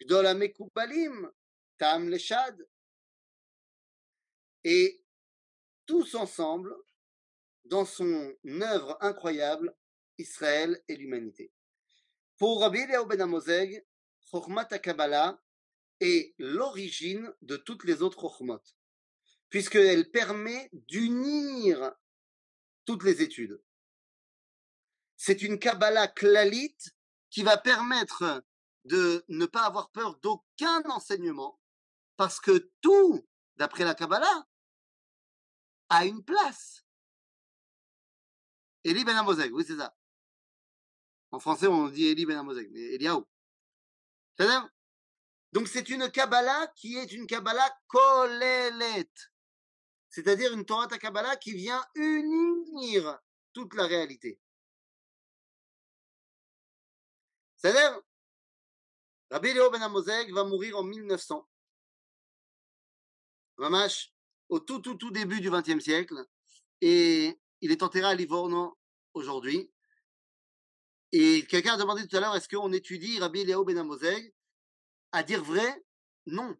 Gdol HaMekubalim, Tam Leshad. Et tous ensemble, dans son œuvre incroyable, Israël et l'humanité. Pour Rabbi Eliyahu ben Amozeg, Chokhmat HaKabbalah est l'origine de toutes les autres Chokhmot, puisqu'elle permet d'unir toutes les études. C'est une Kabbalah clalite qui va permettre de ne pas avoir peur d'aucun enseignement, parce que tout, d'après la Kabbalah, a une place. Eli ben Amozeg, oui c'est ça. En français, on dit Eli ben Amozeg, mais Eliyahu. C'est-à-dire, donc c'est une Kabbalah qui est une Kabbalah kolelet, c'est-à-dire une Torah ta Kabbalah qui vient unir toute la réalité. C'est-à-dire, Rabbi Eliyahu ben Amozeg va mourir en 1900, Mamash, au tout début du XXe siècle, et il est enterré à Livorno aujourd'hui. Et quelqu'un a demandé tout à l'heure, est-ce qu'on étudie Rabbi Eliyahu ben Amozeg? À dire vrai, non.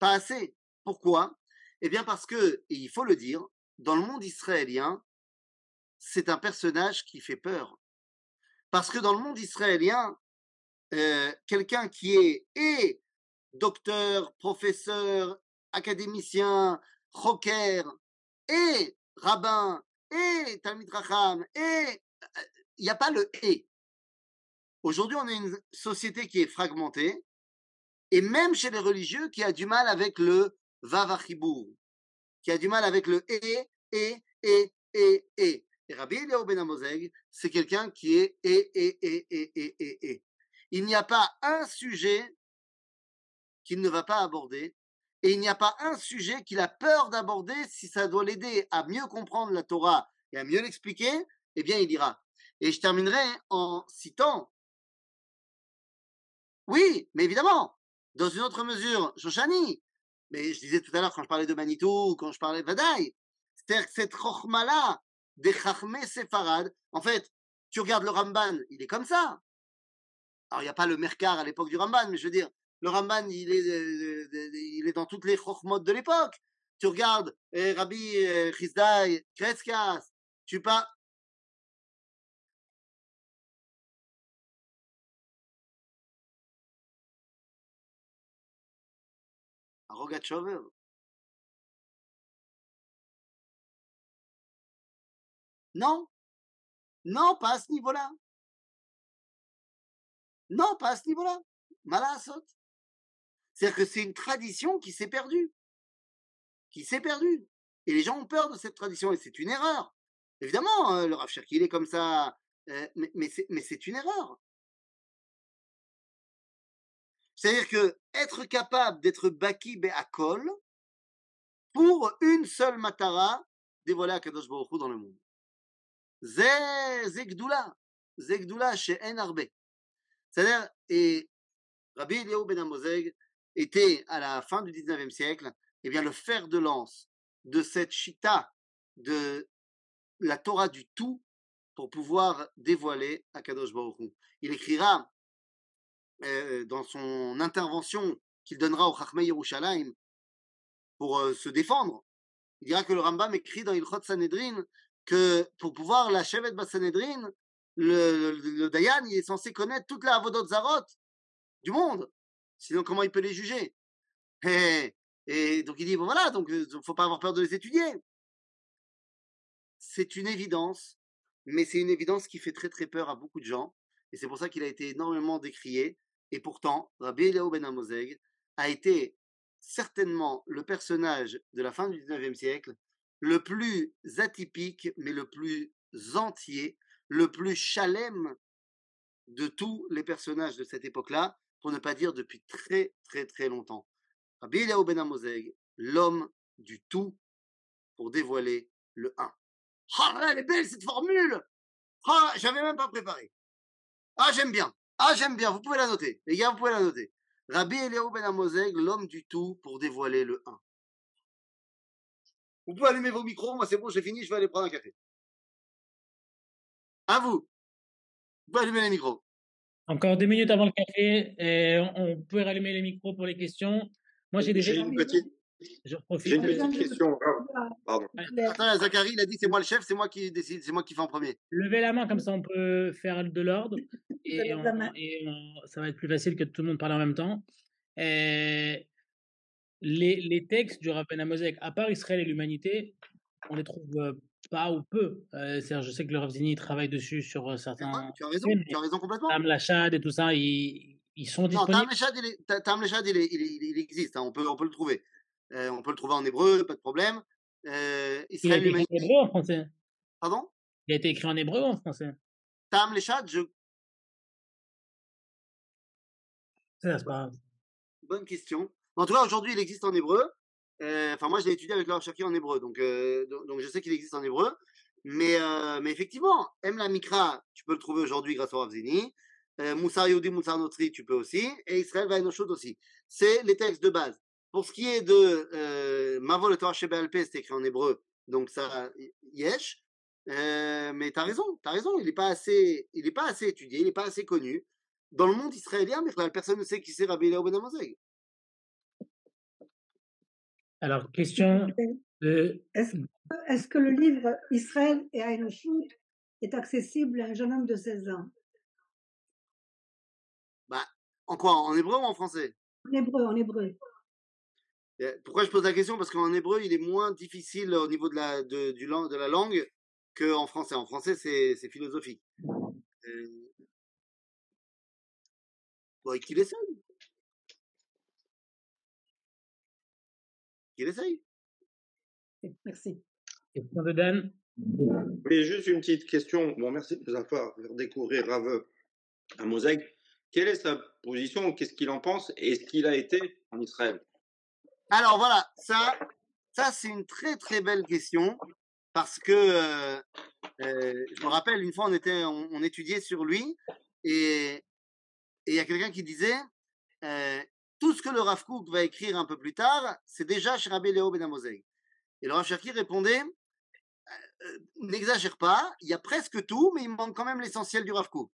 Pas assez. Pourquoi? Eh bien parce que, et il faut le dire, dans le monde israélien, c'est un personnage qui fait peur. Parce que dans le monde israélien, quelqu'un qui est et docteur, professeur, académicien, rocker, et rabbin, et Talmid Racham, et... Il n'y a pas le « et ». Aujourd'hui, on a une société qui est fragmentée, et même chez les religieux, qui a du mal avec le « vavachibur », qui a du mal avec le « et ». Et Rabbi Eliyahu ben Amozeg, c'est quelqu'un qui est « et ». Il n'y a pas un sujet qu'il ne va pas aborder, et il n'y a pas un sujet qu'il a peur d'aborder. Si ça doit l'aider à mieux comprendre la Torah et à mieux l'expliquer, eh bien, il ira. Et je terminerai en citant, oui, mais évidemment, dans une autre mesure, Shoshani, mais je disais tout à l'heure quand je parlais de Manitou, quand je parlais de Vadaï, c'est-à-dire que cette Chokhmah-là, des Chachmei Séfarad, en fait, tu regardes le Ramban, il est comme ça. Alors, il n'y a pas le Merkar à l'époque du Ramban, mais je veux dire, le Ramban, il est dans toutes les Chokhmot de l'époque. Tu regardes Rabbi Chisdai, Kretskas, tu parles... Rogatchover. Non, pas à ce niveau-là. Non, pas à ce niveau-là. Malasot. C'est-à-dire que c'est une tradition qui s'est perdue. Et les gens ont peur de cette tradition, et c'est une erreur. Évidemment, le Rav Cherki, il est comme ça, mais c'est une erreur. C'est-à-dire que être capable d'être baki be'akol pour une seule matara dévoilée à Kadosh Baruch Hu dans le monde. Zegdoula chez Enarbe. C'est-à-dire, et Rabbi Eliyahu ben Amozeg était à la fin du 19e siècle, eh bien le fer de lance de cette chita de la Torah du tout pour pouvoir dévoiler à Kadosh Baruch Hu. Il écrira dans son intervention qu'il donnera au Chachmei Yerushalayim pour se défendre, il dira que le Rambam écrit dans Ilchot Sanhedrin que pour pouvoir la Shevet Bas Sanhedrin, le Dayan il est censé connaître toute la Avodot Zarot du monde. Sinon, comment il peut les juger? Et donc il dit, bon voilà, donc faut pas avoir peur de les étudier. C'est une évidence, mais c'est une évidence qui fait très très peur à beaucoup de gens. Et c'est pour ça qu'il a été énormément décrié. Et pourtant, Rabbi Eliyahu ben Amoseg a été certainement le personnage de la fin du 19e siècle le plus atypique, mais le plus entier, le plus chalem de tous les personnages de cette époque-là, pour ne pas dire depuis très très très longtemps. Rabbi Eliyahu ben Amoseg, l'homme du tout pour dévoiler le un. Ah, oh, elle est belle cette formule. Ah, oh, j'avais même pas préparé. Ah, j'aime bien. Ah, j'aime bien, vous pouvez la noter. Les gars, vous pouvez la noter. Rabbi Eliyahu ben Amoseg, l'homme du tout pour dévoiler le 1. Vous pouvez allumer vos micros, moi c'est bon, j'ai fini, je vais aller prendre un café. À vous. Vous pouvez allumer les micros. Encore 2 minutes avant le café, et on peut rallumer les micros pour les questions. Moi j'ai déjà... J'ai une petite question. Pardon. Attends, Zachary, il a dit c'est moi le chef, c'est moi qui décide, c'est moi qui fais en premier. Levez la main, comme ça on peut faire de l'ordre et ça va être plus facile que tout le monde parle en même temps. Les textes du Rav Ben Amoseg, à part Israël et l'humanité, on les trouve pas ou peu. Je sais que le Rav Zini travaille dessus sur certains. Ouais, tu as raison complètement. Tam Lachad et tout ça, ils sont disponibles. Non, Tam Lachad, il existe, hein, on peut le trouver. On peut le trouver en hébreu, pas de problème. Israël, il a été écrit en hébreu ou en français? Pardon? Il a été écrit en hébreu ou en français? Tam Lachad, c'est pas grave. Bonne question. En tout cas, aujourd'hui, il existe en hébreu. Enfin, moi, je l'ai étudié avec le Rav Cherki en hébreu, donc je sais qu'il existe en hébreu. Mais effectivement, M. la Mikra, tu peux le trouver aujourd'hui grâce au Rav Zini. Moussar Yehudi, Moussar Notri, tu peux aussi. Et Israël Vaenoshot aussi. C'est les textes de base. Pour ce qui est de Mavol le Torah Sheba'al Peh, c'est écrit en hébreu, donc ça, yesh. Mais t'as raison, il n'est pas assez étudié, il n'est pas assez connu. Dans le monde israélien, mais personne ne sait qui c'est Rabbi Eliyahu ben Amoseg. Alors, question de... Est-ce que le livre Israël et Aenoshut est accessible à un jeune homme de 16 ans? Bah, en quoi? En hébreu ou en français? En hébreu. Pourquoi je pose la question? Parce qu'en hébreu, il est moins difficile au niveau de la langue qu'en français. En français, c'est philosophique. Bon, et qu'il essaye. Merci. Question de Dan. Oui, juste une petite question. Bon, merci de nous avoir fait découvrir Rav Amoseg. Quelle est sa position? Qu'est-ce qu'il en pense? Est-ce qu'il a été en Israël? Alors voilà, ça c'est une très très belle question parce que je me rappelle une fois on étudiait sur lui et il y a quelqu'un qui disait tout ce que le Rav Kook va écrire un peu plus tard c'est déjà chez Rabbi Eliyahu ben Amoseg. Et le Rav Cherki répondait n'exagère pas, il y a presque tout mais il me manque quand même l'essentiel du Rav Kook.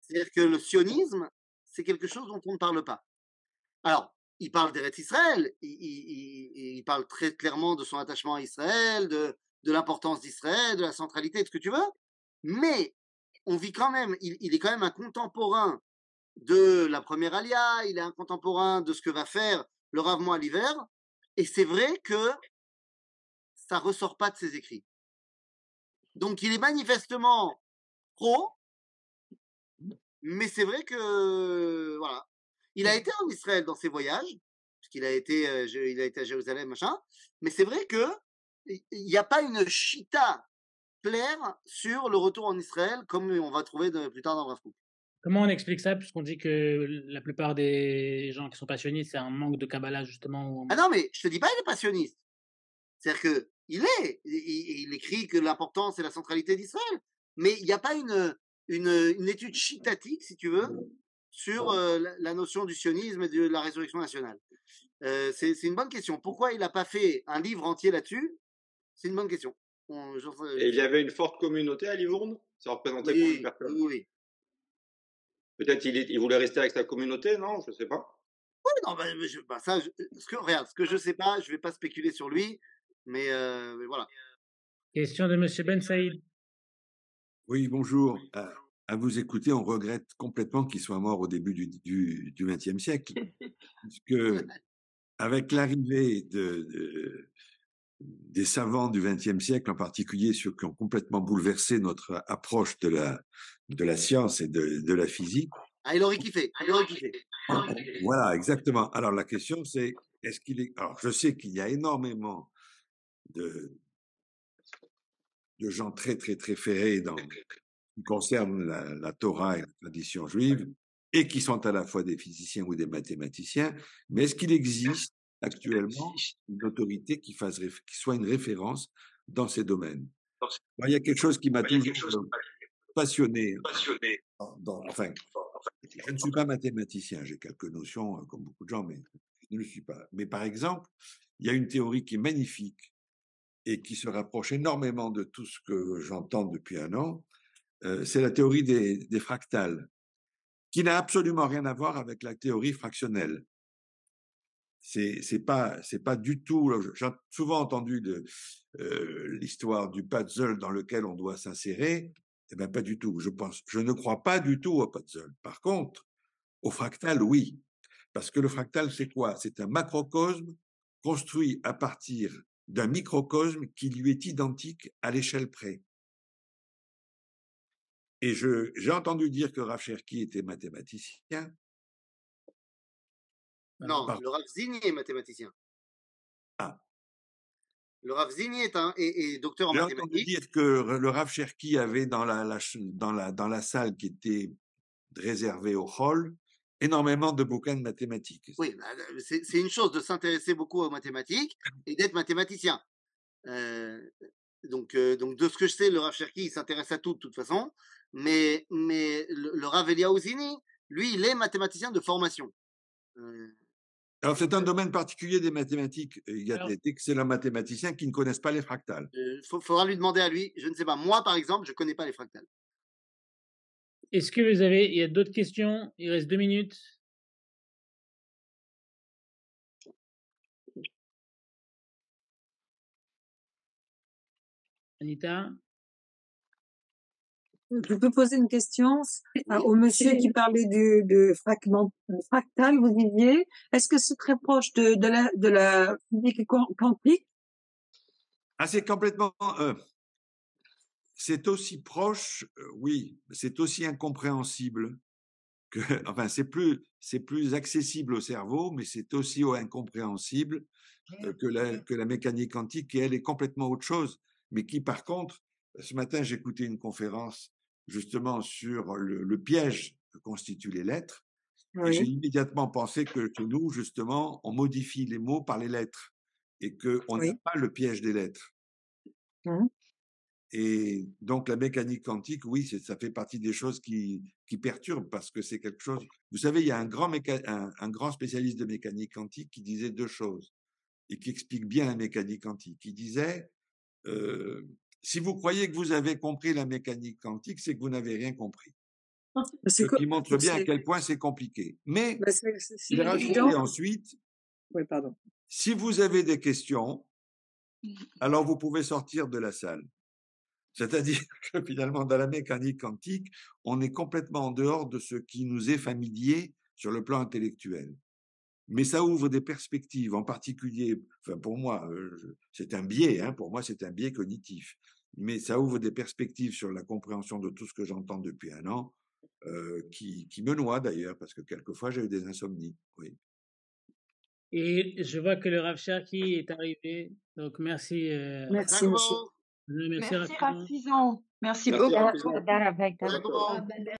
C'est-à-dire que le sionisme c'est quelque chose dont on ne parle pas. Alors il parle d'Eretz Israël, il parle très clairement de son attachement à Israël, de l'importance d'Israël, de la centralité, de ce que tu veux, mais on vit quand même, il est quand même un contemporain de la première Aliyah, il est un contemporain de ce que va faire le Rav Moïse à l'hiver, et c'est vrai que ça ne ressort pas de ses écrits. Donc il est manifestement pro, mais c'est vrai que, voilà. Il a été en Israël dans ses voyages, parce qu'il a été à Jérusalem, machin. Mais c'est vrai que il n'y a pas une chita claire sur le retour en Israël, comme on va trouver plus tard dans Rav Kook. Comment on explique ça, puisqu'on dit que la plupart des gens qui sont passionnistes, c'est un manque de Kabbalah, justement. Ah non, mais je te dis pas, il est passionniste. C'est-à-dire que il écrit que l'importance et la centralité d'Israël, mais il n'y a pas une étude chitatique, si tu veux, sur la notion du sionisme et de la résurrection nationale. C'est une bonne question. Pourquoi il n'a pas fait un livre entier là-dessus? C'est une bonne question. Et il y avait une forte communauté à Livourne? Ça représentait combien de personnes? Oui. Peut-être il voulait rester avec sa communauté, non? Je ne sais pas. Oui, non, regarde, ce que je ne sais pas, je ne vais pas spéculer sur lui, mais voilà. Question de M. Ben Saïd. Oui, bonjour. À vous écouter, on regrette complètement qu'il soit mort au début du XXe siècle, puisque avec l'arrivée des savants du XXe siècle, en particulier ceux qui ont complètement bouleversé notre approche de la science et de la physique. Ah, il aurait kiffé. Voilà, exactement. Alors la question c'est, est-ce qu'il est... Alors je sais qu'il y a énormément de gens très très très ferrés dans qui concernent la Torah et la tradition juive et qui sont à la fois des physiciens ou des mathématiciens, mais est-ce qu'il existe actuellement une autorité qui soit une référence dans ces domaines? Alors, il y a quelque chose qui m'a toujours passionné. Je ne suis pas mathématicien, j'ai quelques notions comme beaucoup de gens, mais je ne le suis pas. Mais par exemple, il y a une théorie qui est magnifique et qui se rapproche énormément de tout ce que j'entends depuis un an, c'est la théorie des fractales, qui n'a absolument rien à voir avec la théorie fractionnelle. C'est pas du tout. J'ai souvent entendu l'histoire du puzzle dans lequel on doit s'insérer. Eh bien, pas du tout. Je ne crois pas du tout au puzzle. Par contre, au fractal, oui. Parce que le fractal, c'est quoi? C'est un macrocosme construit à partir d'un microcosme qui lui est identique à l'échelle près. Et j'ai entendu dire que Rav Cherki était mathématicien. Non, le Rav Zigny est mathématicien. Ah. Le Rav Zigny est docteur en mathématiques. J'ai entendu dire que le Rav Cherki avait dans la salle qui était réservée au hall énormément de bouquins de mathématiques. Oui, c'est une chose de s'intéresser beaucoup aux mathématiques et d'être mathématicien. Donc de ce que je sais, le Rav Cherki s'intéresse à tout de toute façon, mais le Rav Eliyahu Zigny, lui, il est mathématicien de formation. Alors c'est un domaine particulier des mathématiques. Il y a des excellents mathématiciens qui ne connaissent pas les fractales. Faudra lui demander à lui. Je ne sais pas. Moi, par exemple, je ne connais pas les fractales. Est-ce que vous avez... Il y a d'autres questions. Il reste 2 minutes. Anita ? Je peux poser une question au monsieur qui parlait de fractal, vous disiez. Est-ce que c'est très proche de la physique quantique? Ah, c'est complètement... c'est aussi proche, oui, c'est aussi incompréhensible. Enfin, c'est plus accessible au cerveau, mais c'est aussi incompréhensible que la mécanique quantique, qui, elle, est complètement autre chose. Mais qui, par contre, ce matin, j'écoutais une conférence justement sur le piège que constituent les lettres. Oui. Et j'ai immédiatement pensé que nous, justement, on modifie les mots par les lettres et qu'on n'a pas le piège des lettres. Mmh. Et donc, la mécanique quantique, oui, ça fait partie des choses qui perturbent parce que c'est quelque chose... Vous savez, il y a un grand spécialiste de mécanique quantique qui disait 2 choses et qui explique bien la mécanique quantique. Il disait... si vous croyez que vous avez compris la mécanique quantique, c'est que vous n'avez rien compris. Ce qui montre bien à quel point c'est compliqué. Mais il rajoute ensuite, oui, pardon. Si vous avez des questions, alors vous pouvez sortir de la salle. C'est-à-dire que finalement, dans la mécanique quantique, on est complètement en dehors de ce qui nous est familier sur le plan intellectuel. Mais ça ouvre des perspectives, en particulier, enfin pour moi, c'est un biais, pour moi c'est un biais cognitif, mais ça ouvre des perspectives sur la compréhension de tout ce que j'entends depuis un an, qui me noie d'ailleurs, parce que quelquefois j'ai eu des insomnies. Oui. Et je vois que le Rav Cherki est arrivé, donc merci. Merci monsieur. Merci Rav Fizan. Merci beaucoup.